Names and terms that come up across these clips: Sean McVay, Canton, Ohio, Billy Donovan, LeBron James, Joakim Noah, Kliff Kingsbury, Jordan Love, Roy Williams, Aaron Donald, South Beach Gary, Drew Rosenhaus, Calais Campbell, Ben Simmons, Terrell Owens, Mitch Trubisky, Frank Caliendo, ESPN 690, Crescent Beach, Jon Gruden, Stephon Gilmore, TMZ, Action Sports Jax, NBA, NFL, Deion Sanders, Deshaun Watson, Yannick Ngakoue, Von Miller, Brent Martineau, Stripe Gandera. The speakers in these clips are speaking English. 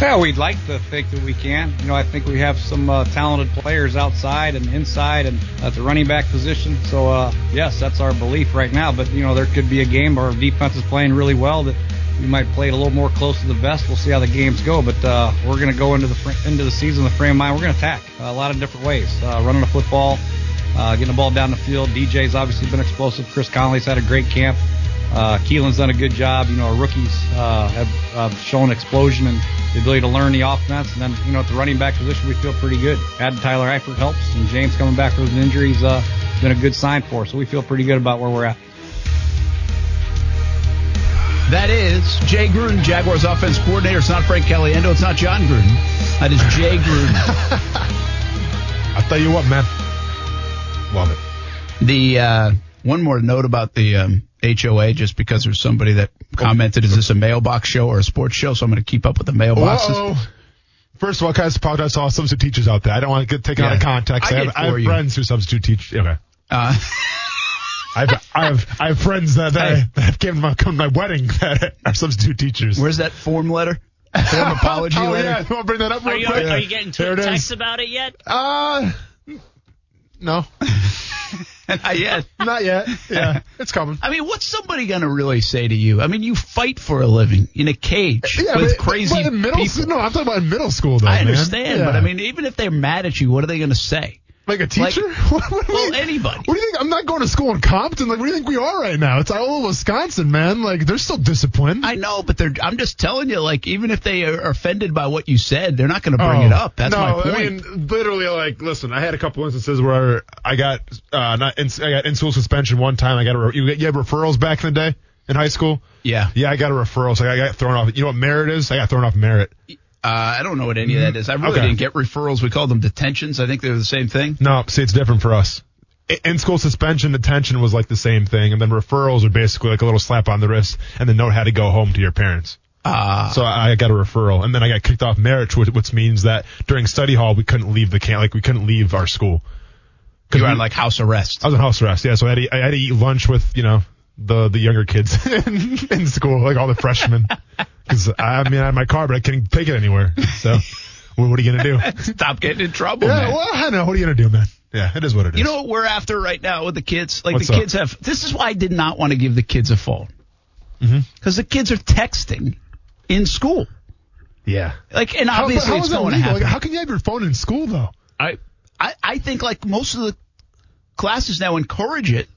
Well, we'd like to think that we can. You know, I think we have some talented players outside and inside and at the running back position. So, yes, that's our belief right now. But, you know, there could be a game where our defense is playing really well that we might play it a little more close to the vest. We'll see how the games go. But we're going to go into the season with the frame of mind. We're going to attack a lot of different ways, running the football, getting the ball down the field. DJ's obviously been explosive. Chris Conley's had a great camp. Keelan's done a good job. You know, our rookies have shown explosion and the ability to learn the offense. And then, you know, at the running back position, we feel pretty good. Adding Tyler Eifert helps, and James coming back from his injuries been a good sign for us. So we feel pretty good about where we're at. That is Jay Gruden, Jaguars offense coordinator. It's not Frank Caliendo. It's not Jon Gruden. That is Jay Gruden. I'll tell you what, man. Love it. The one more note about the HOA, just because there's somebody that commented, is this a mailbox show or a sports show? So I'm going to keep up with the mailboxes. Uh-oh. First of all, guys, I saw substitute teachers out there. I don't want to get taken out of context. I have friends who substitute teach. Okay. I have friends that came to my wedding that are substitute teachers. Where's that form letter? Form apology letter? Yeah, you want to bring that up real quick? Are you getting texts about it yet? No. Not yet. Not yet. Yeah, it's coming. I mean, what's somebody going to really say to you? I mean, you fight for a living in a cage with crazy people. No, I'm talking about in middle school, though, I understand, but I mean, even if they're mad at you, what are they going to say? Like a teacher? Anybody. What do you think? I'm not going to school in Compton. Like, where do you think we are right now? It's Iowa, Wisconsin, man. Like, they're still disciplined. I know, but I'm just telling you, like, even if they are offended by what you said, they're not going to bring it up. That's my point. I mean, literally, like, listen, I had a couple instances where I got in-school suspension one time. You had referrals back in the day in high school? Yeah. Yeah, I got a referral. So I got thrown off. You know what merit is? I got thrown off merit. I don't know what any of that is. I really didn't get referrals. We called them detentions. I think they were the same thing. No, see, it's different for us. In-school suspension, detention was like the same thing, and then referrals are basically like a little slap on the wrist, and the note had to go home to your parents. So I got a referral, and then I got kicked off merit, which means that during study hall we couldn't leave the camp, like we couldn't leave our school. You were on like house arrest. I was on house arrest. Yeah, so I had to eat lunch with the younger kids in school, like all the freshmen. Because, I had my car, but I couldn't take it anywhere. So, what are you going to do? Stop getting in trouble, man. Yeah, well, I know. What are you going to do, man? Yeah, it is what it is. You know what we're after right now with the kids? Like, this is why I did not want to give the kids a phone. Because the kids are texting in school. Yeah. Like, and obviously it's going to happen. Like, how can you have your phone in school, though? I think, like, most of the classes now encourage it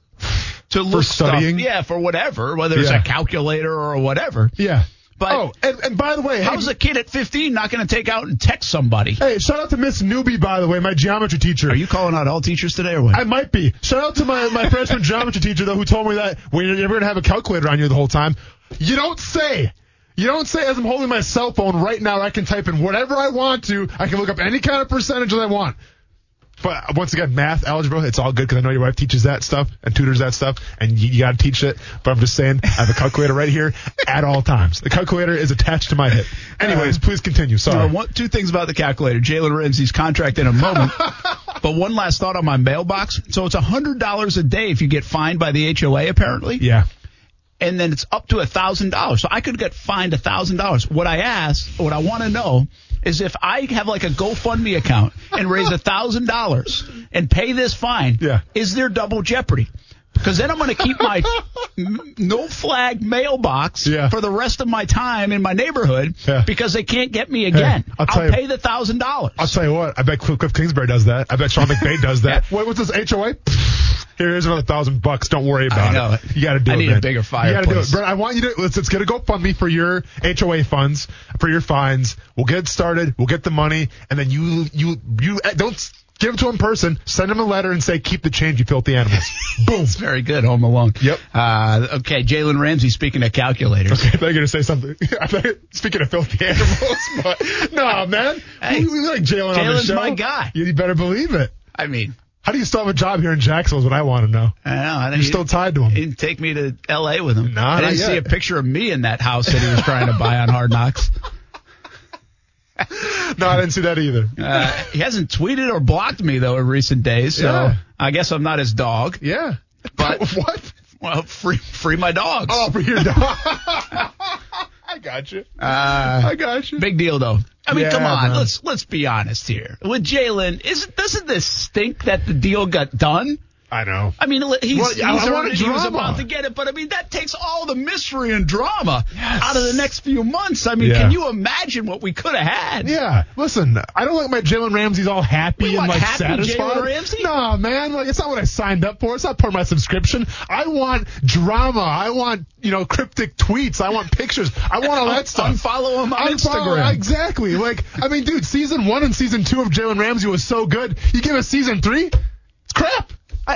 to look for studying. Stuff, yeah, for whatever, whether it's a calculator or whatever. Yeah. But and by the way, how's a kid at 15 not going to take out and text somebody? Hey, shout out to Miss Newby, by the way, my geometry teacher. Are you calling out all teachers today or what? I might be. Shout out to my freshman geometry teacher, though, who told me that you're never going to have a calculator on you the whole time. You don't say. You don't say, as I'm holding my cell phone right now, I can type in whatever I want to. I can look up any kind of percentage that I want. But once again, math, algebra, it's all good because I know your wife teaches that stuff and tutors that stuff, and you got to teach it. But I'm just saying, I have a calculator right here at all times. The calculator is attached to my hip. Anyways, please continue. Sorry. Two things about the calculator. Jalen Ramsey's contract in a moment. But one last thought on my mailbox. So it's $100 a day if you get fined by the HOA, apparently. Yeah. And then it's up to $1,000. So I could get fined $1,000. What I want to know is if I have like a GoFundMe account and raise $1,000 and pay this fine, is there double jeopardy? Because then I'm going to keep my no-flag mailbox for the rest of my time in my neighborhood because they can't get me again. Hey, I'll pay the $1,000. I'll tell you what. I bet Kliff Kingsbury does that. I bet Sean McVay does that. Yeah. What's this, HOA? Here's another $1,000. Don't worry about it. You got to do it. I need a bigger fireplace. You got to do it, Brent. I want you to let's get a GoFundMe for your HOA funds for your fines. We'll get started. We'll get the money, and then you don't Give it to him in person. Send him a letter and say, keep the change, you filthy animals. Boom. It's very good, Home Alone. Yep. Okay, Jalen Ramsey, speaking of calculators. Okay, I thought you were going to say something. I thought speaking of filthy animals, but no, man. Hey, we like Jalen on the show. Jalen's my guy. You better believe it. I mean. How do you still have a job here in Jacksonville is what I want to know. I know. I You're still tied to him. He didn't take me to L.A. with him. Nah, I didn't see a picture of me in that house that he was trying to buy on Hard Knocks. No, I didn't see that either. He hasn't tweeted or blocked me, though, in recent days, so yeah. I guess I'm not his dog. Yeah. But what? Well, free my dogs. Oh, free your dog. I got you. Big deal, though. I mean, come on. Man. Let's be honest here. With Jalen, doesn't this stink that the deal got done? I know. I mean, he was about to get it, but I mean, that takes all the mystery and drama out of the next few months. I mean, can you imagine what we could have had? Yeah. Listen, I don't like my Jalen Ramsey's all happy and like happy satisfied. Jalen Ramsey? Nah, man, like it's not what I signed up for. It's not part of my subscription. I want drama. I want cryptic tweets. I want pictures. I want all that stuff. Unfollow him on Instagram. Exactly. Like, I mean, dude, season 1 and season 2 of Jalen Ramsey was so good. You give us season 3? It's crap.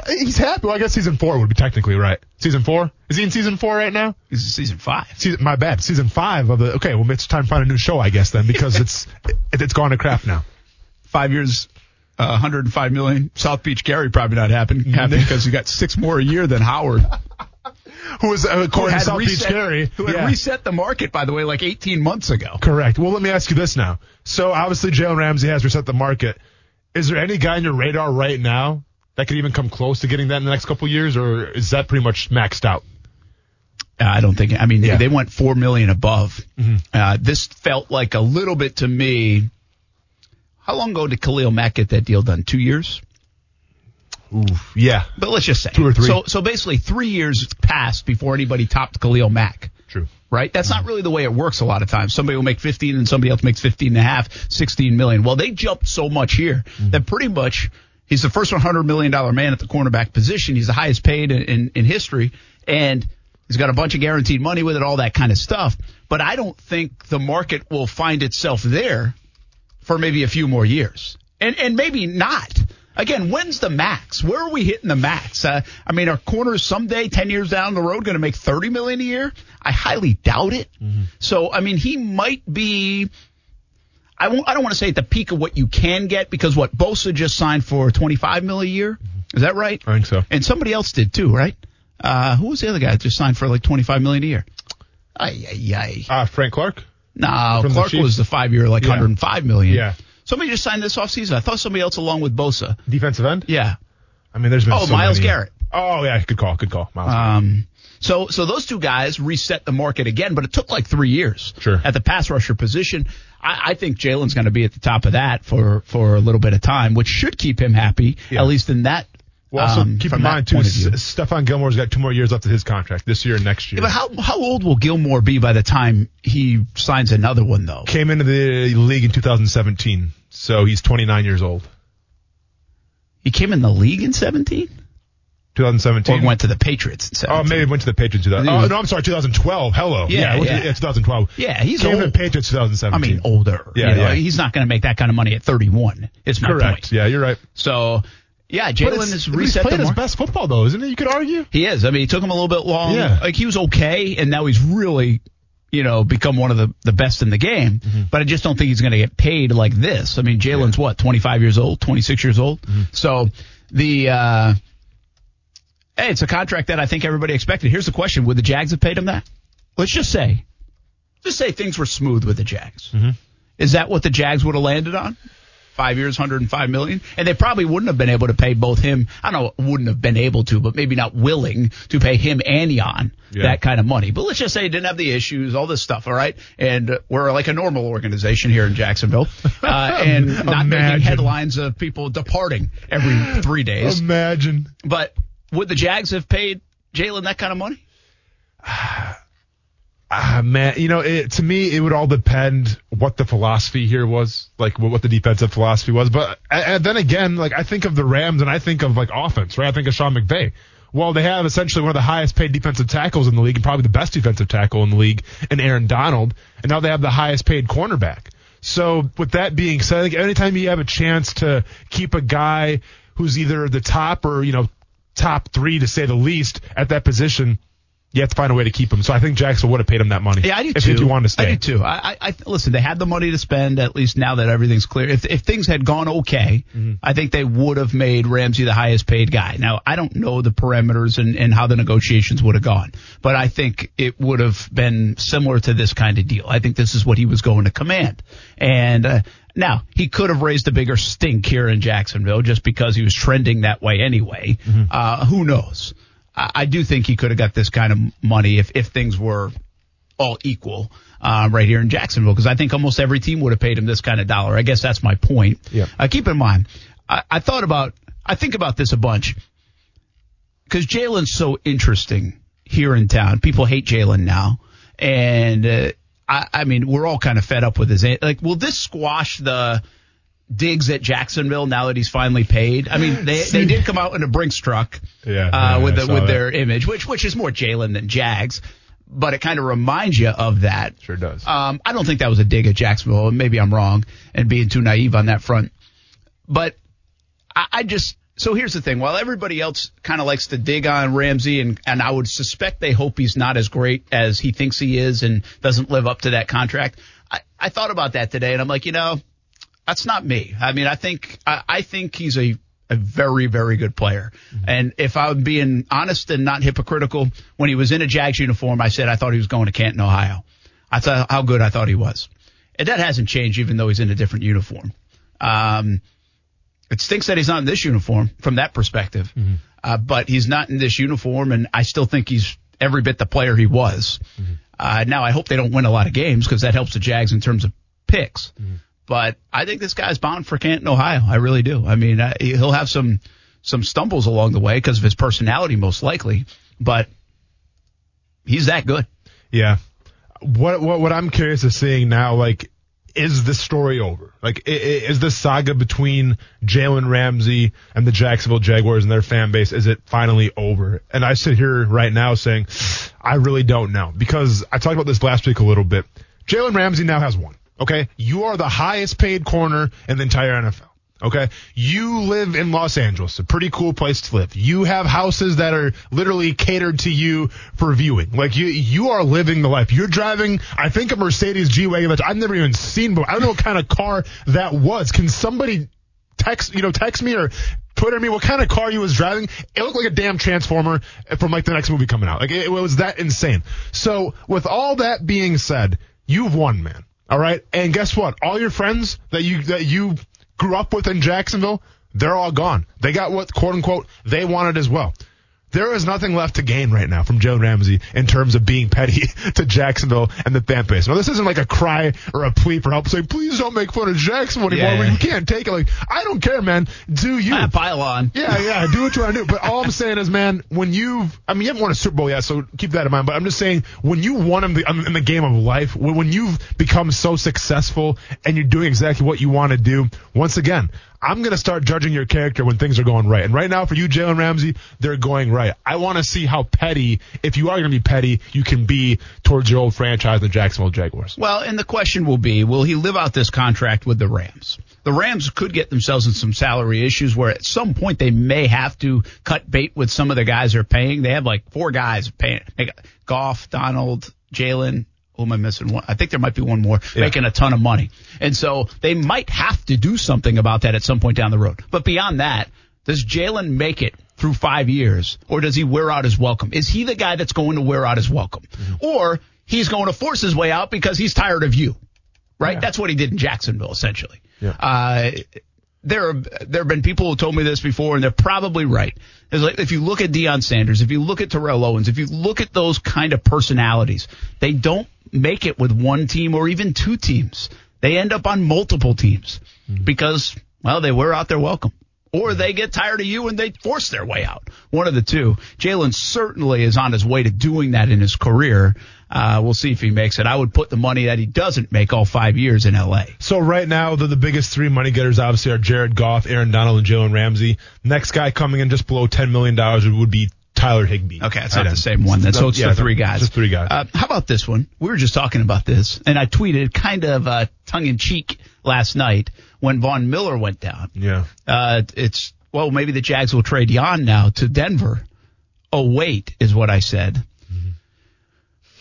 He's happy. Well, I guess season 4 would be technically right. Season 4? Is he in season 4 right now? He's in season 5. My bad. Season 5 of the. Okay, well, it's time to find a new show, I guess, then, because it's gone to crap now. 5 years, $105 million. South Beach Gary probably not happy because he got 6 more a year than Howard. Who was, according to South Beach Gary, who had reset the market, by the way, like 18 months ago. Correct. Well, let me ask you this now. So, obviously, Jalen Ramsey has reset the market. Is there any guy on your radar right now that could even come close to getting that in the next couple of years, or is that pretty much maxed out? I don't think. I mean, they went $4 million above. Mm-hmm. This felt like a little bit to me. How long ago did Khalil Mack get that deal done? 2 years? Oof, yeah. But let's just say 2 or 3. So basically 3 years passed before anybody topped Khalil Mack. True. Right? That's not really the way it works a lot of times. Somebody will make 15 and somebody else makes 15 and a half, 16 million. Well, they jumped so much here that pretty much he's the first $100 million man at the cornerback position. He's the highest paid in history, and he's got a bunch of guaranteed money with it, all that kind of stuff. But I don't think the market will find itself there for maybe a few more years, and maybe not. Again, when's the max? Where are we hitting the max? I mean, are corners someday, 10 years down the road, going to make $30 million a year? I highly doubt it. Mm-hmm. So, I mean, he might be. I don't want to say at the peak of what you can get because Bosa just signed for $25 million a year. Is that right? I think so. And somebody else did too, right? Who was the other guy that just signed for like $25 million a year? Frank Clark? No, Clark was the 5 year, like $105 million. Yeah. Somebody just signed this offseason. I thought somebody else along with Bosa. Defensive end? Yeah. I mean, there's been so many. Myles Garrett. Oh, yeah. Good call. Myles Garrett. So those two guys reset the market again, but it took like 3 years at the pass rusher position. I think Jalen's going to be at the top of that for a little bit of time, which should keep him happy, at least in that. Well, also keep in mind, too, Stephon Gilmore's got 2 more years left of his contract, this year and next year. Yeah, but how old will Gilmore be by the time he signs another one, though? Came into the league in 2017, so he's 29 years old. He came in the league in 17? 2017. Or went to the Patriots in 17. Oh, maybe went to the Patriots in 2017. Oh, no, I'm sorry, 2012. Hello. Yeah, 2012. Yeah, he's old. Came to the Patriots 2017. I mean, older. Yeah, He's not going to make that kind of money at 31. It's my point. Yeah, you're right. So, yeah, Jalen has reset the market. He's playing his best football, though, isn't he? You could argue. He is. I mean, it took him a little bit long. Yeah. Like, he was okay, and now he's really, become one of the best in the game. Mm-hmm. But I just don't think he's going to get paid like this. I mean, Jalen's 25 years old, 26 years old? Mm-hmm. So, hey, it's a contract that I think everybody expected. Here's the question. Would the Jags have paid him that? Let's just say things were smooth with the Jags. Mm-hmm. Is that what the Jags would have landed on? 5 years, $105 million? And they probably wouldn't have been able to pay both him. I don't know, wouldn't have been able to, but maybe not willing to pay him and Jan that kind of money. But let's just say he didn't have the issues, all this stuff, all right? And we're like a normal organization here in Jacksonville. And not making headlines of people departing every 3 days. Imagine. But would the Jags have paid Jalen that kind of money? Man, to me, it would all depend what the philosophy here was, like what the defensive philosophy was. But and then again, like I think of the Rams and I think of like offense, right? I think of Sean McVay. Well, they have essentially one of the highest paid defensive tackles in the league and probably the best defensive tackle in the league in Aaron Donald. And now they have the highest paid cornerback. So with that being said, I think anytime you have a chance to keep a guy who's either the top or, you know, top three to say the least at that position, you have to find a way to keep him. So I think Jackson would have paid him that money. Yeah, I do too. If you wanted to stay. I do too. I listen, they had the money to spend, at least now that everything's clear. If things had gone okay, I think they would have made Ramsey the highest paid guy. Now, I don't know the parameters and how the negotiations would have gone, but I think it would have been similar to this kind of deal. I think this is what he was going to command. And, now, he could have raised a bigger stink here in Jacksonville just because he was trending that way anyway. Who knows? I do think he could have got this kind of money if things were all equal right here in Jacksonville, because I think almost every team would have paid him this kind of dollar. I guess that's my point. Yeah. Keep in mind, I think about this a bunch because Jalen's so interesting here in town. People hate Jalen now, and I mean, we're all kind of fed up with his – like, will this squash the digs at Jacksonville now that he's finally paid? I mean, they did come out in a Brinks truck with their image, which is more Jalen than Jags, but it kind of reminds you of that. Sure does. I don't think that was a dig at Jacksonville. Maybe I'm wrong and being too naive on that front. But I just – so here's the thing. While everybody else kind of likes to dig on Ramsey, and I would suspect they hope he's not as great as he thinks he is and doesn't live up to that contract, I thought about that today, and I'm like, you know, that's not me. I mean, I think he's a very, very good player. And if I'm being honest and not hypocritical, when he was in a Jags uniform, I said I thought he was going to Canton, Ohio. I thought how good I thought he was. And that hasn't changed even though he's in a different uniform. It stinks that he's not in this uniform from that perspective, but he's not in this uniform, and I still think he's every bit the player he was. Now, I hope they don't win a lot of games because that helps the Jags in terms of picks, but I think this guy's bound for Canton, Ohio. I really do. I mean, he'll have some stumbles along the way because of his personality most likely, but he's that good. Yeah. What I'm curious is seeing now, like, is this story over? Like, is this saga between Jalen Ramsey and the Jacksonville Jaguars and their fan base, is it finally over? And I sit here right now saying, I really don't know. Because I talked about this last week a little bit. Jalen Ramsey now has one, okay? You are the highest paid corner in the entire NFL, okay? You live in Los Angeles, a pretty cool place to live. You have houses that are literally catered to you for viewing. Like, you are living the life. You're driving, I think, a Mercedes G-Wagon, which I've never even seen before. I don't know what kind of car that was. Can somebody text me or Twitter me what kind of car you was driving? It looked like a damn Transformer from, like, the next movie coming out. Like, it was that insane. So with all that being said, you've won, man. All right? And guess what? All your friends that you grew up with in Jacksonville, they're all gone. They got what, quote-unquote, they wanted as well. There is nothing left to gain right now from Jalen Ramsey in terms of being petty to Jacksonville and the fan base. Now, this isn't like a cry or a plea for help saying, please don't make fun of Jacksonville anymore. Yeah. We can't take it. Like, I don't care, man. Do you. Pile on. Yeah, do what you want to do. But all I'm saying is, man, when you've – I mean, you haven't won a Super Bowl yet, so keep that in mind. But I'm just saying, when you won in the game of life, when you've become so successful and you're doing exactly what you want to do, once again – I'm going to start judging your character when things are going right. And right now for you, Jalen Ramsey, they're going right. I want to see how petty, if you are going to be petty, you can be towards your old franchise, the Jacksonville Jaguars. Well, and the question will be, will he live out this contract with the Rams? The Rams could get themselves in some salary issues where at some point they may have to cut bait with some of the guys they're paying. They have like four guys paying. Goff, Donald, Jalen. Who am I missing? One. I think there might be one more making a ton of money. And so they might have to do something about that at some point down the road. But beyond that, does Jalen make it through 5 years, or does he wear out his welcome? Is he the guy that's going to wear out his welcome? Or he's going to force his way out because he's tired of you, right? Yeah. That's what he did in Jacksonville, essentially. Yeah. There have been people who told me this before, and they're probably right. It's like, if you look at Deion Sanders, if you look at Terrell Owens, if you look at those kind of personalities, they don't make it with one team or even two teams. They end up on multiple teams because, well, they wear out their welcome. Or they get tired of you and they force their way out. One of the two. Jalen certainly is on his way to doing that in his career. We'll see if he makes it. I would put the money that he doesn't make all 5 years in L.A. So right now, the biggest three money getters obviously are Jared Goff, Aaron Donald, and Jalen Ramsey. Next guy coming in just below $10 million would be Tyler Higbee. Okay, it's not the same one. So it's the three guys. It's the three guys. How about this one? We were just talking about this, and I tweeted kind of tongue-in-cheek last night when Von Miller went down. Yeah. It's, well, maybe the Jags will trade Yon now to Denver. Oh, wait, is what I said. Mm-hmm.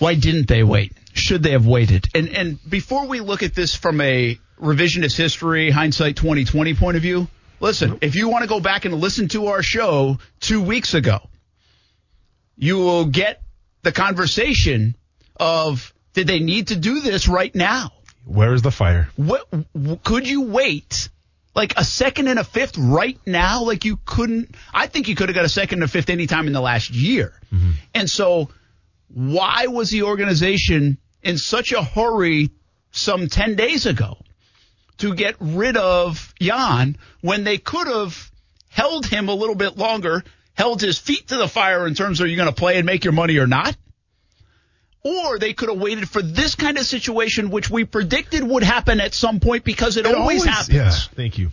Why didn't they wait? Should they have waited? And before we look at this from a revisionist history, hindsight 2020 point of view, listen, if you want to go back and listen to our show 2 weeks ago, you will get the conversation of, did they need to do this right now? Where is the fire? Could you wait like a second and a fifth right now? Like you couldn't. I think you could have got a second and a fifth anytime in the last year. Mm-hmm. And so why was the organization in such a hurry some 10 days ago to get rid of Yon when they could have held him a little bit longer, held his feet to the fire in terms of are you going to play and make your money or not? Or they could have waited for this kind of situation, which we predicted would happen at some point because it always happens. Yeah, thank you.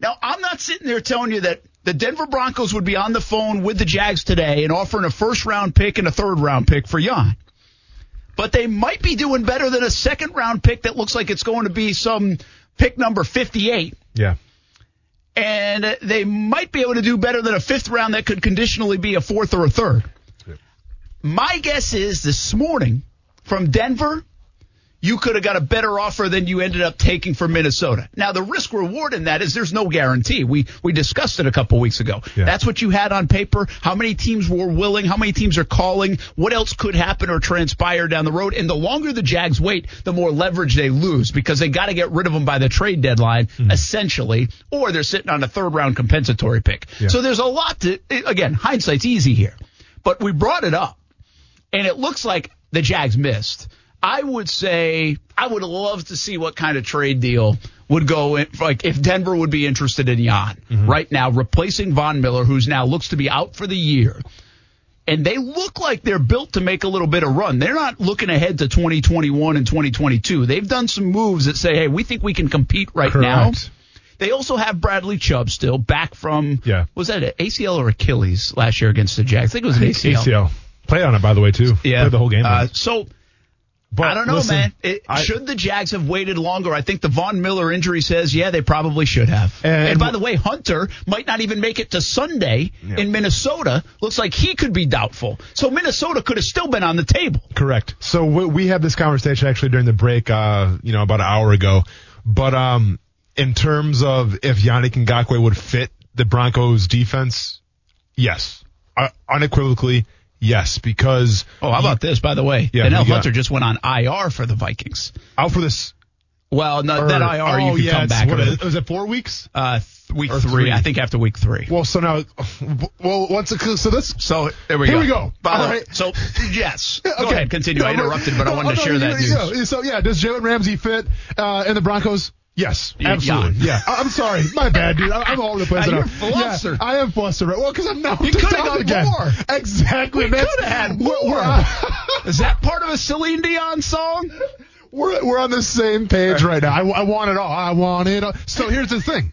Now, I'm not sitting there telling you that the Denver Broncos would be on the phone with the Jags today and offering a first-round pick and a third-round pick for Yon. But they might be doing better than a second-round pick that looks like it's going to be some pick number 58. Yeah. And they might be able to do better than a fifth round that could conditionally be a fourth or a third. Yep. My guess is this morning from Denver, you could have got a better offer than you ended up taking for Minnesota. Now, the risk reward in that is there's no guarantee. We discussed it a couple weeks ago. Yeah. That's what you had on paper. How many teams were willing? How many teams are calling? What else could happen or transpire down the road? And the longer the Jags wait, the more leverage they lose because they got to get rid of them by the trade deadline, essentially, or they're sitting on a third-round compensatory pick. Yeah. So there's a lot to – again, hindsight's easy here. But we brought it up, and it looks like the Jags missed. I would say I would love to see what kind of trade deal would go in, like if Denver would be interested in Yon right now, replacing Von Miller, who's now looks to be out for the year. And they look like they're built to make a little bit of run. They're not looking ahead to 2021 and 2022. They've done some moves that say, hey, we think we can compete right now. They also have Bradley Chubb still back from, was that an ACL or Achilles last year against the Jags? I think it was an ACL. Played on it, by the way, too. Yeah. Played the whole game. So... But I don't know, listen, man. Should the Jags have waited longer? I think the Von Miller injury says, yeah, they probably should have. And by the way, Hunter might not even make it to Sunday in Minnesota. Looks like he could be doubtful. So Minnesota could have still been on the table. Correct. So we had this conversation actually during the break, about an hour ago. But in terms of if Yannick Ngakoue would fit the Broncos' defense, yes, unequivocally. Yes, because... Oh, how about this, by the way? Yeah, Danielle Hunter just went on IR for the Vikings. Out for this... Well, that IR, you can come back. Was it 4 weeks? Week three. I think after week three. Well, so now... Well, once... So there we go. Here we go. All right. So, yes. Okay. Go ahead, continue. No, I interrupted, but I wanted to share that news. So, does Jalen Ramsey fit in the Broncos? Yes, absolutely. Yeah, I'm sorry. My bad, dude. I'm all over the place. You're flustered. Yeah, I am flustered. Well, because I'm not. You could have had more. Exactly. We could have had more. Is that part of a Celine Dion song? We're on the same page right now. I want it all. I want it all. So here's the thing.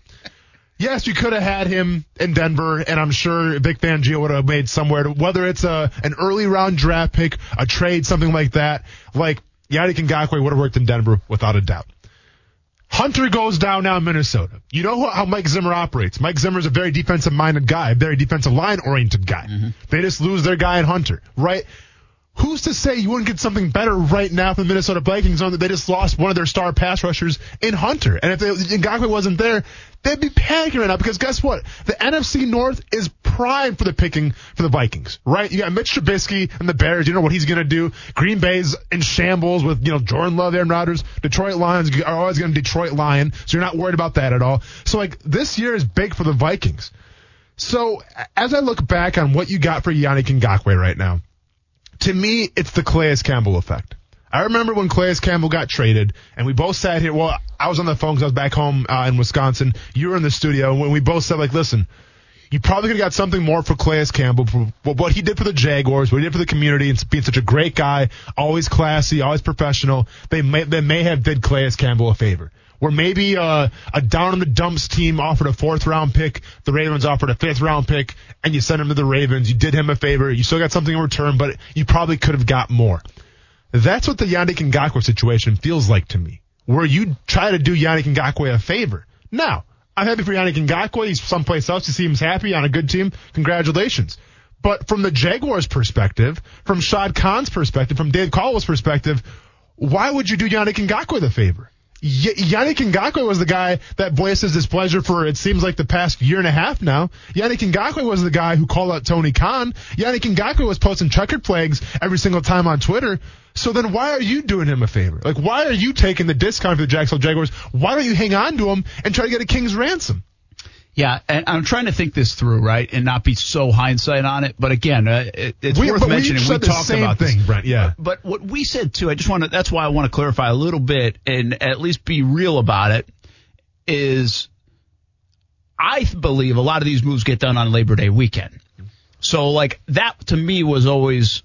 Yes, you could have had him in Denver, and I'm sure Vic Fangio would have made somewhere, whether it's an early round draft pick, a trade, something like that. Like Yannick Ngakoue would have worked in Denver without a doubt. Hunter goes down now in Minnesota. You know how Mike Zimmer operates. Mike Zimmer is a very defensive-minded guy, a very defensive-line-oriented guy. Mm-hmm. They just lose their guy in Hunter, right? Who's to say you wouldn't get something better right now from the Minnesota Vikings on that they just lost one of their star pass rushers in Hunter? And if Ngakoue wasn't there, they'd be panicking right now because guess what? The NFC North is prime for the picking for the Vikings, right? You got Mitch Trubisky and the Bears. You know what he's going to do. Green Bay's in shambles with, Jordan Love, Aaron Rodgers. Detroit Lions are always going to Detroit Lion, so you're not worried about that at all. So, this year is big for the Vikings. So, as I look back on what you got for Yannick Ngakoue right now, to me, it's the Calais Campbell effect. I remember when Calais Campbell got traded, and we both sat here. Well, I was on the phone because I was back home in Wisconsin. You were in the studio, and we both said, listen, you probably could have got something more for Calais Campbell, for what he did for the Jaguars, what he did for the community, and being such a great guy, always classy, always professional. They may have did Calais Campbell a favor. where maybe a down-in-the-dumps team offered a fourth-round pick, the Ravens offered a fifth-round pick, and you sent him to the Ravens. You did him a favor. You still got something in return, but you probably could have got more. That's what the Yannick Ngakoue situation feels like to me, where you try to do Yannick Ngakoue a favor. Now, I'm happy for Yannick Ngakoue. He's someplace else. He seems happy on a good team. Congratulations. But from the Jaguars' perspective, from Shad Khan's perspective, from Dave Caldwell's perspective, why would you do Yannick Ngakoue the favor? Yannick Ngakoue was the guy that voiced his displeasure for, it seems like, the past year and a half now. Yannick Ngakoue was the guy who called out Tony Khan. Yannick Ngakoue was posting checkered flags every single time on Twitter. So then why are you doing him a favor? Like, why are you taking the discount for the Jacksonville Jaguars? Why don't you hang on to him and try to get a king's ransom? Yeah, and I'm trying to think this through, right, and not be so hindsight on it. But again, it's worth mentioning. We talked about this, Brent. Yeah. But what we said too, that's why I want to clarify a little bit and at least be real about it. Is I believe a lot of these moves get done on Labor Day weekend. So like that to me was always.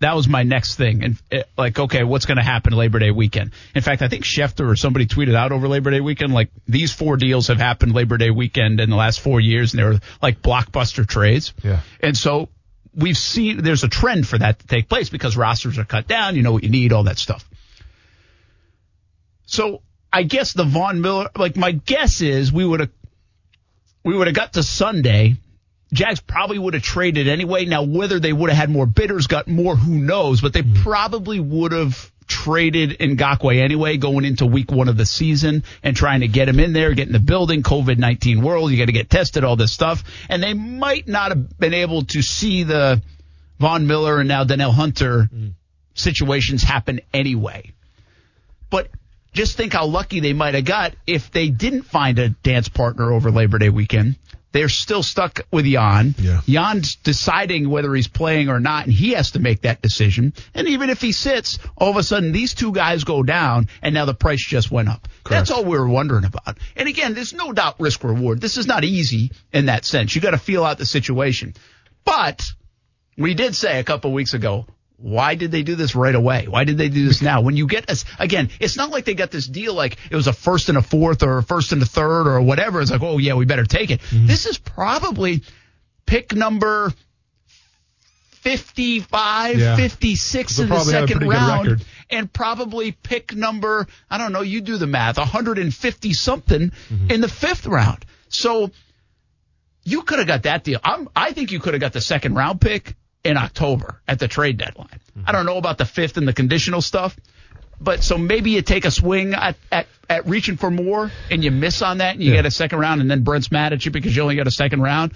That was my next thing. And okay, what's going to happen Labor Day weekend? In fact, I think Schefter or somebody tweeted out over Labor Day weekend, like, these four deals have happened Labor Day weekend in the last 4 years, and they were like blockbuster trades. Yeah. And so we've seen there's a trend for that to take place because rosters are cut down. You know what you need, all that stuff. So I guess the Von Miller, like, my guess is we would have got to Sunday. Jags probably would have traded anyway. Now, whether they would have had more bidders, got more, who knows? But they probably would have traded Ngakoue anyway going into week one of the season and trying to get him in there, get in the building, COVID-19 world, you got to get tested, all this stuff. And they might not have been able to see the Von Miller and now Danielle Hunter situations happen anyway. But just think how lucky they might have got if they didn't find a dance partner over Labor Day weekend. They're still stuck with Jan. Yeah. Jan's deciding whether he's playing or not, and he has to make that decision. And even if he sits, all of a sudden these two guys go down, and now the price just went up. Correct. That's all we were wondering about. And again, there's no doubt risk-reward. This is not easy in that sense. You got to feel out the situation. But we did say a couple weeks ago, why did they do this right away? Why did they do this now? When you get us, again, it's not like they got this deal like it was a first and a fourth or a first and a third or whatever. It's like, oh, yeah, we better take it. Mm-hmm. This is probably pick number 55, 56 in the second round, and probably pick number, I don't know, you do the math, 150-something in the fifth round. So you could have got that deal. I think you could have got the second round pick in October at the trade deadline. I don't know about the fifth and the conditional stuff, but so maybe you take a swing at reaching for more and you miss on that and you get a second round, and then Brent's mad at you because you only got a second round.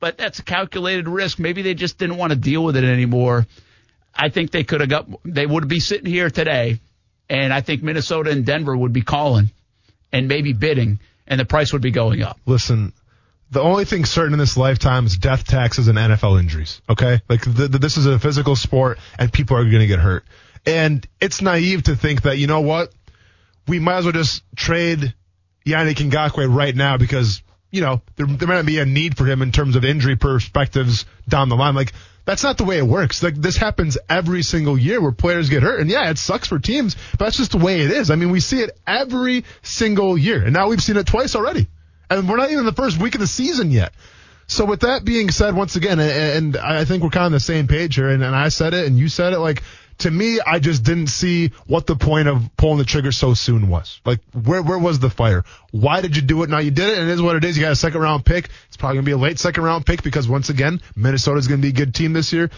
But that's a calculated risk. Maybe they just didn't want to deal with it anymore. I think they could have got, they would be sitting here today, and I think Minnesota and Denver would be calling and maybe bidding, and the price would be going up. Listen, the only thing certain in this lifetime is death, taxes, and NFL injuries, okay? Like, this is a physical sport, and people are going to get hurt. And it's naive to think that, you know what, we might as well just trade Yannick Ngakoue right now because, you know, there might not be a need for him in terms of injury perspectives down the line. Like, that's not the way it works. Like, this happens every single year where players get hurt. And, yeah, it sucks for teams, but that's just the way it is. I mean, we see it every single year, and now we've seen it twice already. And we're not even in the first week of the season yet. So with that being said, once again, and I think we're kind of on the same page here, and I said it and you said it, like, to me, I just didn't see what the point of pulling the trigger so soon was. Like, where was the fire? Why did you do it? Now you did it, and it is what it is. You got a second-round pick. It's probably going to be a late second-round pick because, once again, Minnesota's going to be a good team this year.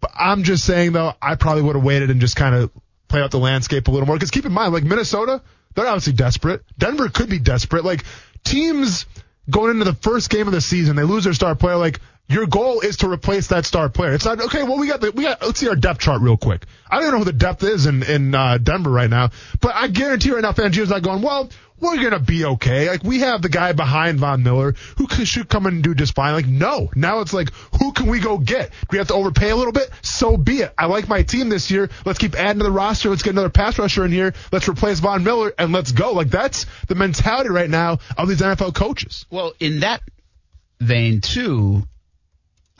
But I'm just saying, though, I probably would have waited and just kind of play out the landscape a little more. Because keep in mind, like, Minnesota, they're obviously desperate. Denver could be desperate. Like, teams going into the first game of the season, they lose their star player. Like, your goal is to replace that star player. It's not, okay, well, we got. Let's see our depth chart real quick. I don't even know who the depth is in Denver right now, but I guarantee right now Fangio's not going, well, we're going to be okay. Like, we have the guy behind Von Miller who should come in and do just fine. Like, no. Now it's like, who can we go get? We have to overpay a little bit? So be it. I like my team this year. Let's keep adding to the roster. Let's get another pass rusher in here. Let's replace Von Miller, and let's go. Like, that's the mentality right now of these NFL coaches. Well, in that vein, too,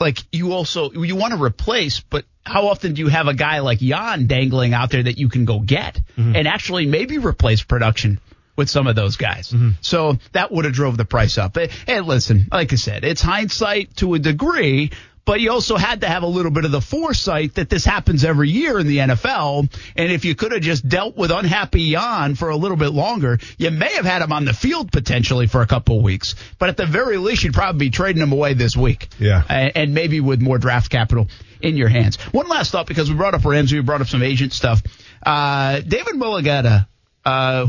like you want to replace, but how often do you have a guy like Jan dangling out there that you can go get and actually maybe replace production with some of those guys? So that would have drove the price up. And listen, like I said, it's hindsight to a degree, but you also had to have a little bit of the foresight that this happens every year in the NFL. And if you could have just dealt with unhappy Jan for a little bit longer, you may have had him on the field potentially for a couple of weeks. But at the very least, you'd probably be trading him away this week. Yeah. And maybe with more draft capital in your hands. One last thought, because we brought up Ramsey, we brought up some agent stuff. David Mulugheta,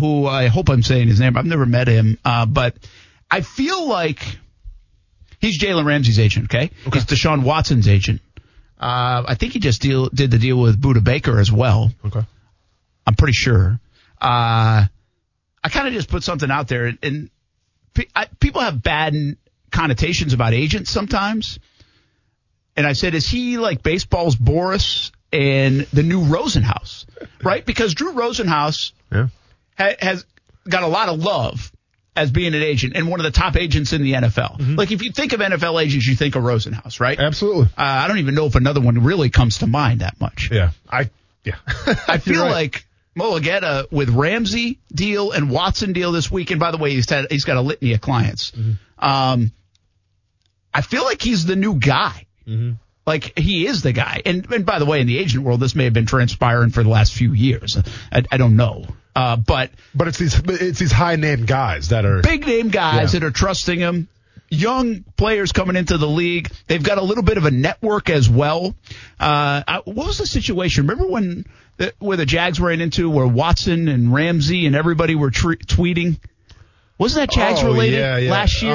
who I hope I'm saying his name. I've never met him. But I feel like he's Jalen Ramsey's agent, okay? He's Deshaun Watson's agent. I think he just did the deal with Budda Baker as well. Okay. I'm pretty sure. I kind of just put something out there, and people have bad connotations about agents sometimes. And I said, is he like baseball's Boris and the new Rosenhaus, right? Because Drew Rosenhaus has got a lot of love as being an agent and one of the top agents in the NFL. Like, if you think of NFL agents, you think of Rosenhaus, right? Absolutely. I don't even know if another one really comes to mind that much. Yeah. I feel like Mulugheta with Ramsey deal and Watson deal this week, and by the way, he's got a litany of clients. I feel like he's the new guy. Like, he is the guy. And by the way, in the agent world, this may have been transpiring for the last few years. I don't know. But it's these high-name guys that are... Big-name guys that are trusting him. Young players coming into the league. They've got a little bit of a network as well. What was the situation? Remember when where the Jags ran into where Watson and Ramsey and everybody were tweeting? Wasn't that Jags-related last year?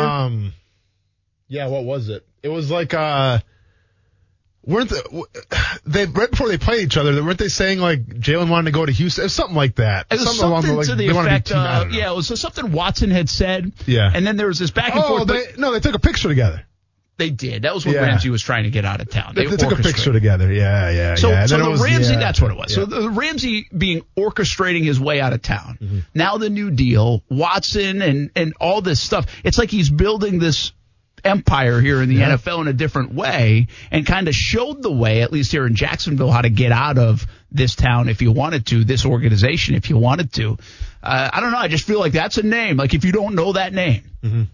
What was it? It was like... Weren't they right before they played each other? Weren't they saying like Jalen wanted to go to Houston? It was something like that. It was something to the effect of it was something Watson had said. Yeah, and then there was this back and forth. They took a picture together. They did. That was when Ramsey was trying to get out of town. They took a picture together. So the Ramsey, that's what it was. Yeah. So the Ramsey being orchestrating his way out of town. Now the new deal, Watson and all this stuff. It's like he's building this empire here in the NFL in a different way, and kind of showed the way, at least here in Jacksonville, how to get out of this town if you wanted to, this organization if you wanted to. I don't know. I just feel like that's a name. Like, if you don't know that name,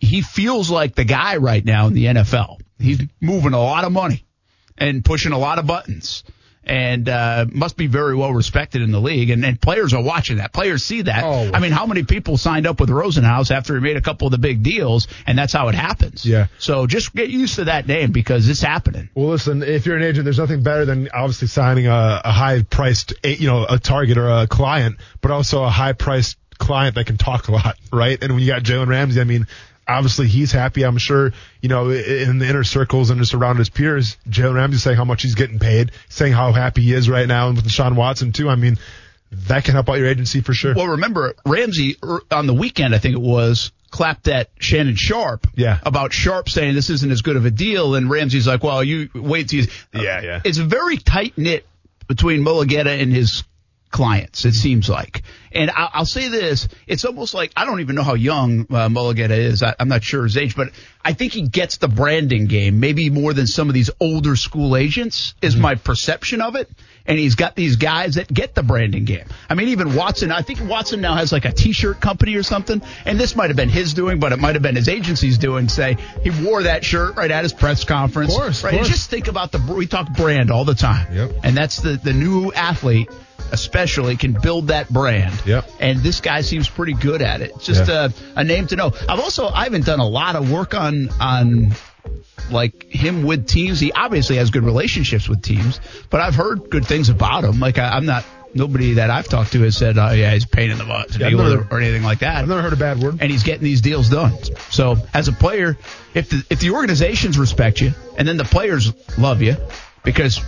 he feels like the guy right now in the NFL. He's moving a lot of money and pushing a lot of buttons, and must be very well respected in the league. And players are watching that. Players see that. I mean, how many people signed up with Rosenhaus after he made a couple of the big deals, and that's how it happens. Yeah. So just get used to that name, because it's happening. Well, listen, if you're an agent, there's nothing better than obviously signing a high-priced, a target or a client, but also a high-priced client that can talk a lot, right? And when you got Jalen Ramsey, I mean, obviously he's happy. I'm sure, in the inner circles and just around his peers, Jalen Ramsey's saying how much he's getting paid, saying how happy he is right now, and with Deshaun Watson too. I mean, that can help out your agency for sure. Well, remember, Ramsey on the weekend, I think it was, clapped at Shannon Sharp about Sharp saying this isn't as good of a deal, and Ramsey's like, well, you wait till you... It's very tight-knit between Mulugheta and his clients, it seems like. And I'll say this, it's almost like, I don't even know how young Mulugheta is. I'm not sure his age, but I think he gets the branding game maybe more than some of these older school agents is my perception of it. And he's got these guys that get the branding game. I mean, even Watson, I think Watson now has like a T-shirt company or something, and this might have been his doing, but it might have been his agency's doing. Say he wore that shirt right at his press conference. Of course. And just think about we talk brand all the time. Yep. And that's the new athlete especially can build that brand. Yep. And this guy seems pretty good at it. It's just a name to know. I haven't done a lot of work on like him with teams. He obviously has good relationships with teams, but I've heard good things about him. Like nobody that I've talked to has said, he's a pain in the butt or anything like that. I've never heard a bad word. And he's getting these deals done. So as a player, if the organizations respect you and then the players love you because,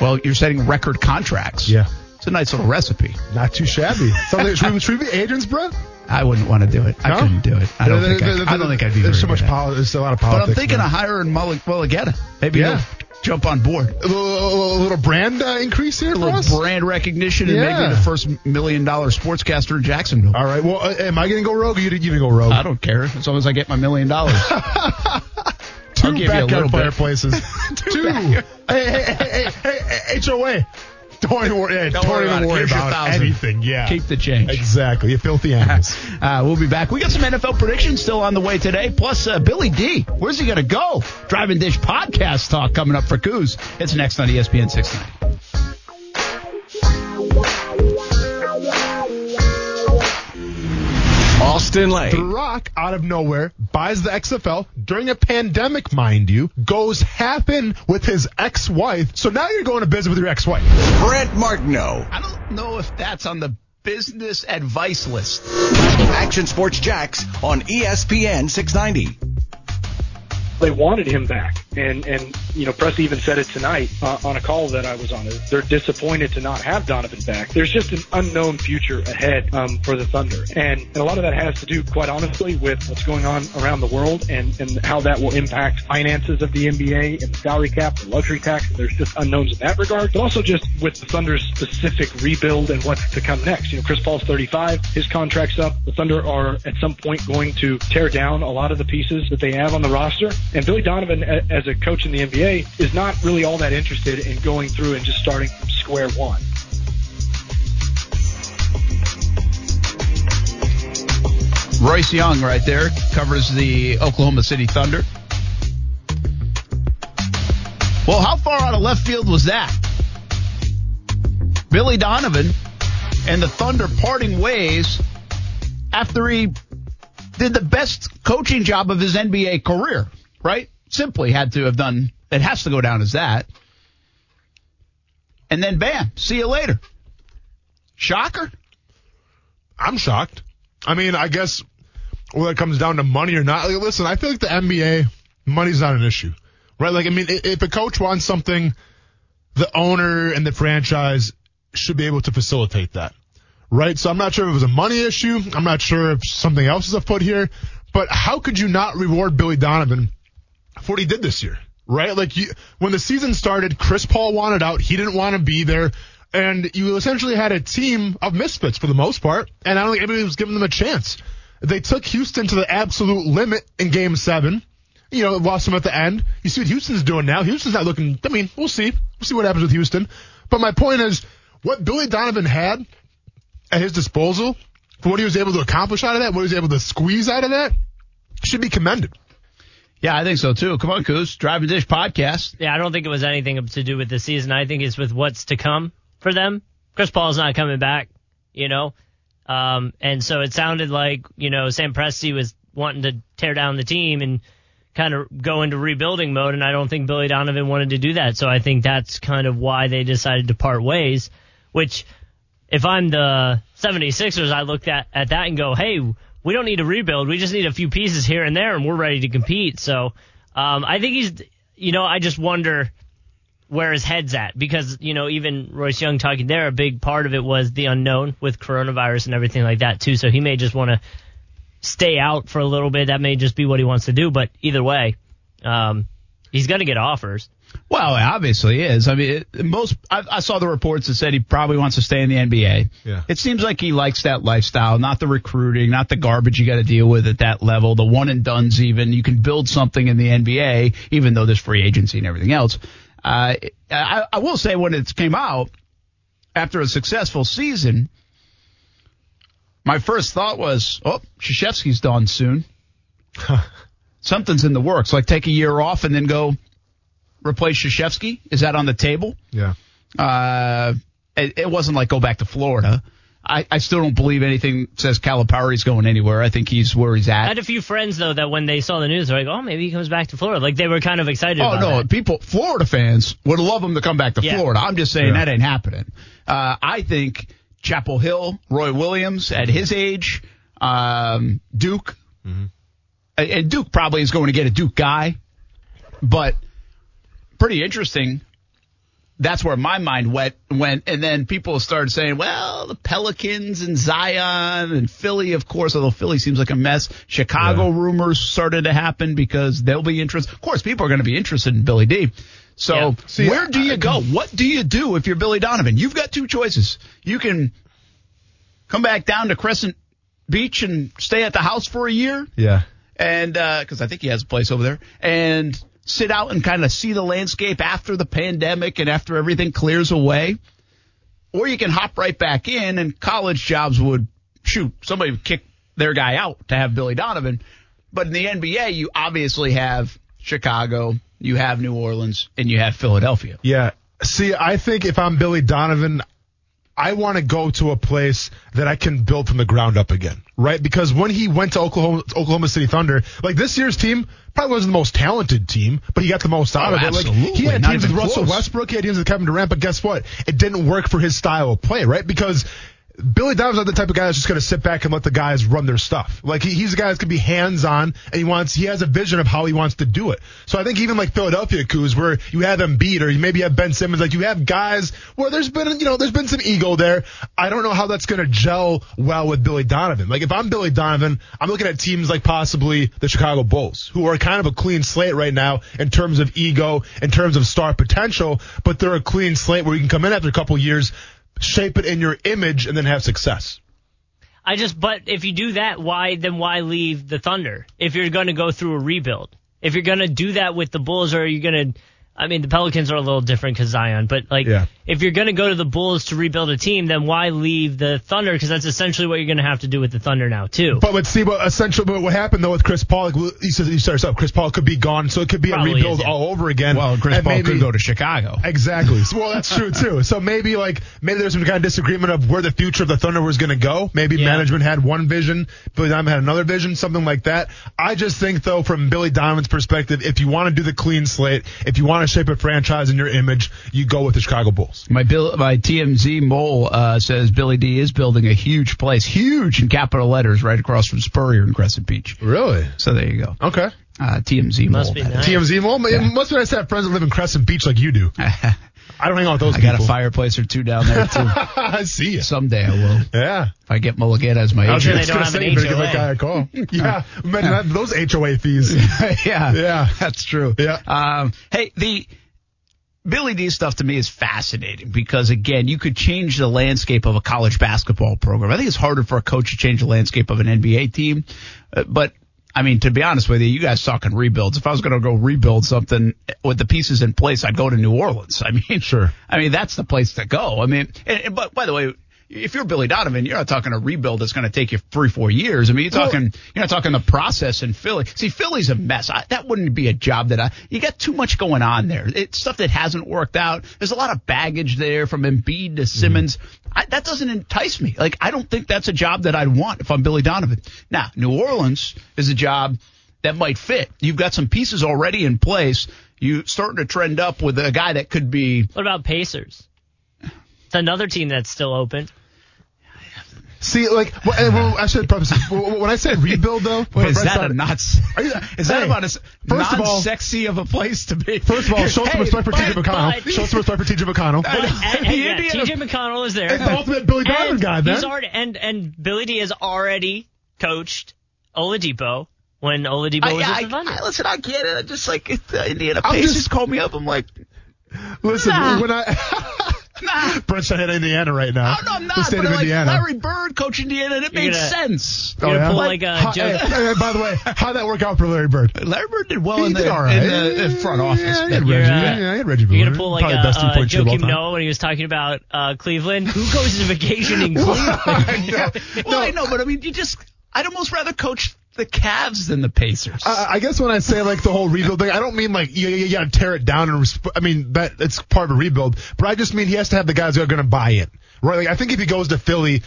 well, you're setting record contracts. Yeah. It's a nice little recipe. Not too shabby. Should we be agents, Brett? I wouldn't want to do it. No? I couldn't do it. I don't think I'd be very good at it. There's a lot of politics. But I'm thinking of hiring Mulugheta. Maybe he'll jump on board. A little brand increase here for us? A little brand recognition and maybe the first $1 million sportscaster in Jacksonville. All right. Well, am I going to go rogue or you going to go rogue? I don't care. As long as I get my $1 million. Two backyard fireplaces. Two. Hey, HOA. Don't even worry about anything. Yeah. Keep the change. Exactly. You filthy animals. We'll be back. We got some NFL predictions still on the way today. Plus, Billy D. Where's he going to go? Driving Dish podcast talk coming up for Coos. It's next on ESPN 690. Austin Lane. The Rock, out of nowhere, buys the XFL during a pandemic, mind you, goes half in with his ex-wife. So now you're going to business with your ex-wife. Brent Martineau. I don't know if that's on the business advice list. Action Sports Jax on ESPN 690. They wanted him back, and you know, Press even said it tonight on a call that I was on. They're disappointed to not have Donovan back. There's just an unknown future ahead for the Thunder, and a lot of that has to do, quite honestly, with what's going on around the world and how that will impact finances of the NBA and the salary cap, the luxury tax. There's just unknowns in that regard, but also just with the Thunder's specific rebuild and what's to come next. You know, Chris Paul's 35, his contract's up. The Thunder are at some point going to tear down a lot of the pieces that they have on the roster. And Billy Donovan, as a coach in the NBA, is not really all that interested in going through and just starting from square one. Royce Young right there covers the Oklahoma City Thunder. Well, how far out of left field was that? Billy Donovan and the Thunder parting ways after he did the best coaching job of his NBA career. Right? Simply had to have done, it has to go down as that. And then, bam, see you later. Shocker? I'm shocked. I mean, I guess whether it comes down to money or not, like, listen, I feel like the NBA, money's not an issue. Right? Like, I mean, if a coach wants something, the owner and the franchise should be able to facilitate that. Right? So I'm not sure if it was a money issue. I'm not sure if something else is afoot here. But how could you not reward Billy Donovan for what he did this year, right? Like, when the season started, Chris Paul wanted out. He didn't want to be there. And you essentially had a team of misfits for the most part. And I don't think anybody was giving them a chance. They took Houston to the absolute limit in Game 7. You know, lost them at the end. You see what Houston's doing now. Houston's not looking – I mean, we'll see. We'll see what happens with Houston. But my point is, what Billy Donovan had at his disposal – for what he was able to accomplish out of that, what he was able to squeeze out of that, should be commended. Yeah, I think so, too. Come on, Coos. Drive and Dish podcast. Yeah, I don't think it was anything to do with the season. I think it's with what's to come for them. Chris Paul's not coming back, you know. And so it sounded like, you know, Sam Presti was wanting to tear down the team and kind of go into rebuilding mode, and I don't think Billy Donovan wanted to do that. So I think that's kind of why they decided to part ways, which... If I'm the 76ers, I look at that and go, hey, we don't need to rebuild. We just need a few pieces here and there, and we're ready to compete. So I think he's, you know, I just wonder where his head's at. Because, you know, even Royce Young talking there, a big part of it was the unknown with coronavirus and everything like that, too. So he may just want to stay out for a little bit. That may just be what he wants to do. But either way, he's going to get offers. Well, it obviously is. I mean, I saw the reports that said he probably wants to stay in the NBA. Yeah. It seems like he likes that lifestyle, not the recruiting, not the garbage you got to deal with at that level, the one and dones even. You can build something in the NBA, even though there's free agency and everything else. I will say when it came out, after a successful season, my first thought was, oh, Krzyzewski's done soon. Something's in the works, like take a year off and then go – replace Krzyzewski? Is that on the table? Yeah. It wasn't like go back to Florida. I still don't believe anything says Calipari's going anywhere. I think he's where he's at. I had a few friends, though, that when they saw the news, they're like, oh, maybe he comes back to Florida. Like, they were kind of excited about that. People, Florida fans would love him to come back to Florida. I'm just saying that ain't happening. I think Chapel Hill, Roy Williams, at his age, Duke. Mm-hmm. And Duke probably is going to get a Duke guy. But... pretty interesting. That's where my mind went, and then people started saying, well, the Pelicans and Zion and Philly, of course, although Philly seems like a mess. Chicago rumors started to happen because they'll be interested. Of course, people are going to be interested in Billy D. So See, where do you go? What do you do if you're Billy Donovan? You've got two choices. You can come back down to Crescent Beach and stay at the house for a year. Yeah. And because I think he has a place over there. And sit out and kind of see the landscape after the pandemic and after everything clears away. Or you can hop right back in, and college jobs would, shoot, somebody would kick their guy out to have Billy Donovan. But in the NBA, you obviously have Chicago, you have New Orleans, and you have Philadelphia. Yeah. See, I think if I'm Billy Donovan, I want to go to a place that I can build from the ground up again, right? Because when he went to Oklahoma City Thunder, like this year's team probably wasn't the most talented team, but he got the most out of it. Like, he had teams with Russell Westbrook, he had teams with Kevin Durant, but guess what? It didn't work for his style of play, right? Because Billy Donovan's not the type of guy that's just going to sit back and let the guys run their stuff. Like, he's a guy that's going to be hands-on, and he has a vision of how he wants to do it. So I think even like Philadelphia, Kuz, where you have Embiid or you maybe have Ben Simmons, like you have guys where there's been some ego there. I don't know how that's going to gel well with Billy Donovan. Like, if I'm Billy Donovan, I'm looking at teams like possibly the Chicago Bulls, who are kind of a clean slate right now in terms of ego, in terms of star potential, but they're a clean slate where you can come in after a couple years, shape it in your image, and then have success. But if you do that, why leave the Thunder? If you're going to go through a rebuild, if you're going to do that with the Bulls, or you're going to, I mean, the Pelicans are a little different because Zion, but if you're going to go to the Bulls to rebuild a team, then why leave the Thunder? Because that's essentially what you're going to have to do with the Thunder now too. But let's see what happened though with Chris Paul. Chris Paul could be gone, so it could be a rebuild all over again. Well, Chris Paul could go to Chicago. Exactly. So, well, that's true too. So maybe there's some kind of disagreement of where the future of the Thunder was going to go. Maybe management had one vision, Billy Donovan had another vision, something like that. I just think though, from Billy Donovan's perspective, if you want to do the clean slate, if you want to shape a franchise in your image, you go with the Chicago Bulls. My TMZ mole says Billy D is building a huge place, huge in capital letters, right across from Spurrier and Crescent Beach. Really? So there you go. Okay. TMZ mole. Must be nice. TMZ mole? Yeah. It must be nice to have friends that live in Crescent Beach like you do. I don't hang out with those people. I got a fireplace or two down there, too. I see you. Someday I will. Yeah. If I get Mulugheta as my agent. I was going to say, you better give that guy a call. Yeah. Man, those HOA fees. Yeah. Yeah. That's true. Yeah. Hey, the Billy D stuff to me is fascinating because, again, you could change the landscape of a college basketball program. I think it's harder for a coach to change the landscape of an NBA team. But, I mean, to be honest with you guys talking rebuilds. If I was going to go rebuild something with the pieces in place, I'd go to New Orleans. I mean, sure. I mean, that's the place to go. I mean, but by the way, if you're Billy Donovan, you're not talking a rebuild that's going to take you 3-4 years. I mean, you're not talking the process in Philly. See, Philly's a mess. That wouldn't be a job you got too much going on there. It's stuff that hasn't worked out. There's a lot of baggage there from Embiid to Simmons. That doesn't entice me. Like, I don't think that's a job that I'd want if I'm Billy Donovan. Now, New Orleans is a job that might fit. You've got some pieces already in place. You're starting to trend up with a guy that could be. What about Pacers? It's another team that's still open. See, like, I should preface this. When I said rebuild, though, is that not sexy of a place to be? First of all, show some respect for TJ McConnell. Show some respect for TJ McConnell. TJ McConnell is there. It's the ultimate Billy Donovan guy, man. And Billy D has already coached Oladipo when Oladipo was with the Thunder. Listen, I get it. I just like Indiana Pacers just called me up. I'm like, listen, when I. Brent's not in Indiana right now. No, I'm not. The state of Indiana. Like Larry Bird coached Indiana. It made sense. By the way, how'd that work out for Larry Bird? Larry Bird did well in the front office. Yeah, Reggie Miller. You're going to pull like Joakim Noah when he was talking about Cleveland. Who goes to vacation in Cleveland? I know, but I mean, I'd almost rather coach the Cavs than the Pacers. I guess when I say like the whole rebuild thing, I don't mean like you gotta tear it down. I mean that it's part of a rebuild, but I just mean he has to have the guys who are going to buy in, right? Like I think if he goes to Philly,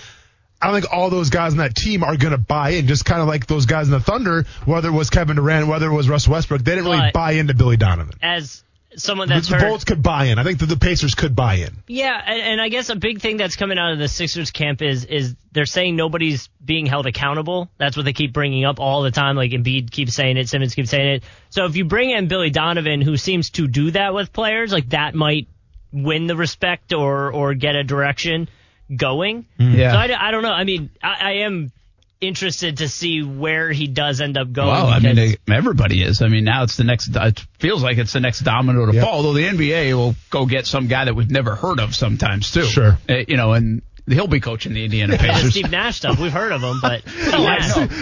I don't think all those guys on that team are going to buy in. Just kind of like those guys in the Thunder, whether it was Kevin Durant, whether it was Russell Westbrook, they didn't really buy into Billy Donovan. As someone that's the Bulls could buy in. I think that the Pacers could buy in. Yeah, and I guess a big thing that's coming out of the Sixers camp is they're saying nobody's being held accountable. That's what they keep bringing up all the time. Like Embiid keeps saying it, Simmons keeps saying it. So if you bring in Billy Donovan, who seems to do that with players, like that might win the respect or get a direction going. Yeah. So I don't know. I mean, I am interested to see where he does end up going. Well, I mean, everybody is. I mean, now it's the next. It feels like it's the next domino to fall. Although the NBA will go get some guy that we've never heard of sometimes too. Sure, and he'll be coaching the Indiana Pacers. The Steve Nash stuff, we've heard of him, but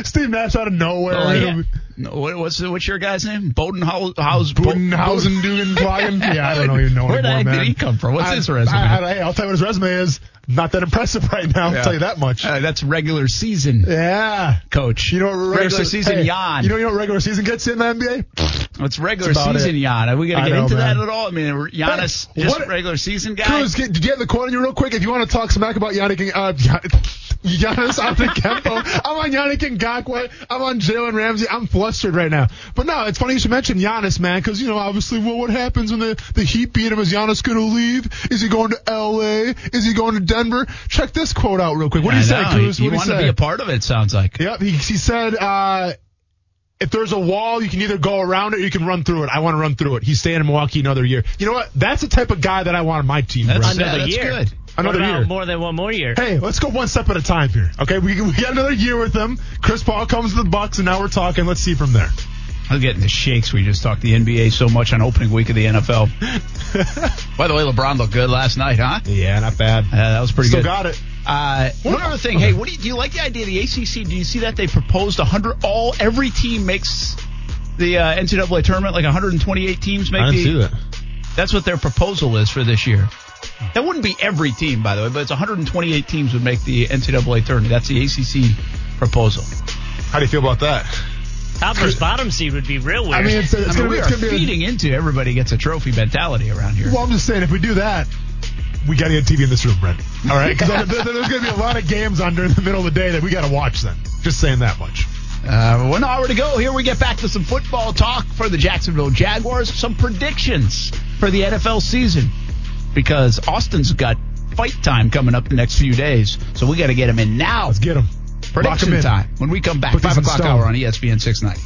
Steve Nash out of nowhere. Oh, yeah. What's your guy's name? Bodenhausen. Yeah, I don't even know anymore, man. Where the heck did he come from? What's his resume? I'll tell you what his resume is. Not that impressive right now, I'll tell you that much. That's regular season. Yeah. Coach. You know what regular season, you know what regular season gets in the NBA? It's regular season, Jan. Are we going to get into that at all? I mean, Giannis, just regular season guy. Cruz, did you have the quote on you real quick? If you want to talk smack about Giannis Antetokounmpo, I'm on Yannick Ngakoue, I'm on Jalen Ramsey, I'm flustered right now. But no, it's funny you should mention Giannis, man, because, you know, obviously, well, what happens when the Heat beat him? Is Giannis going to leave? Is he going to L.A.? Is he going to Denver? Check this quote out real quick. What did he say, Cruz? He wanted to be a part of it, sounds like. Yep, he said, if there's a wall, you can either go around it or you can run through it. I want to run through it. He's staying in Milwaukee another year. You know what? That's the type of guy that I want on my team. That's good. Another year. More than one more year. Hey, let's go one step at a time here. Okay, we got another year with them. Chris Paul comes to the Bucks, and now we're talking. Let's see from there. I'm getting the shakes. We just talked the NBA so much on opening week of the NFL. By the way, LeBron looked good last night, huh? Yeah, not bad. That was pretty good. Still got it. One other thing. Okay. Hey, do you like the idea of the ACC? Do you see that they proposed every team makes the NCAA tournament, like 128 teams make see that. That's what their proposal is for this year. That wouldn't be every team, by the way, but it's 128 teams would make the NCAA tournament. That's the ACC proposal. How do you feel about that? Top versus bottom seed would be real weird. I mean, it's going to be feeding into everybody gets a trophy mentality around here. Well, I'm just saying, if we do that, we got to get TV in this room, Brent. All right? Because there's going to be a lot of games on during the middle of the day that we got to watch then. Just saying that much. 1 hour to go. Here we get back to some football talk for the Jacksonville Jaguars. Some predictions for the NFL season. Because Austin's got fight time coming up the next few days. So we got to get him in now. Let's get him. Prediction time when we come back. 5 o'clock hour on ESPN 690.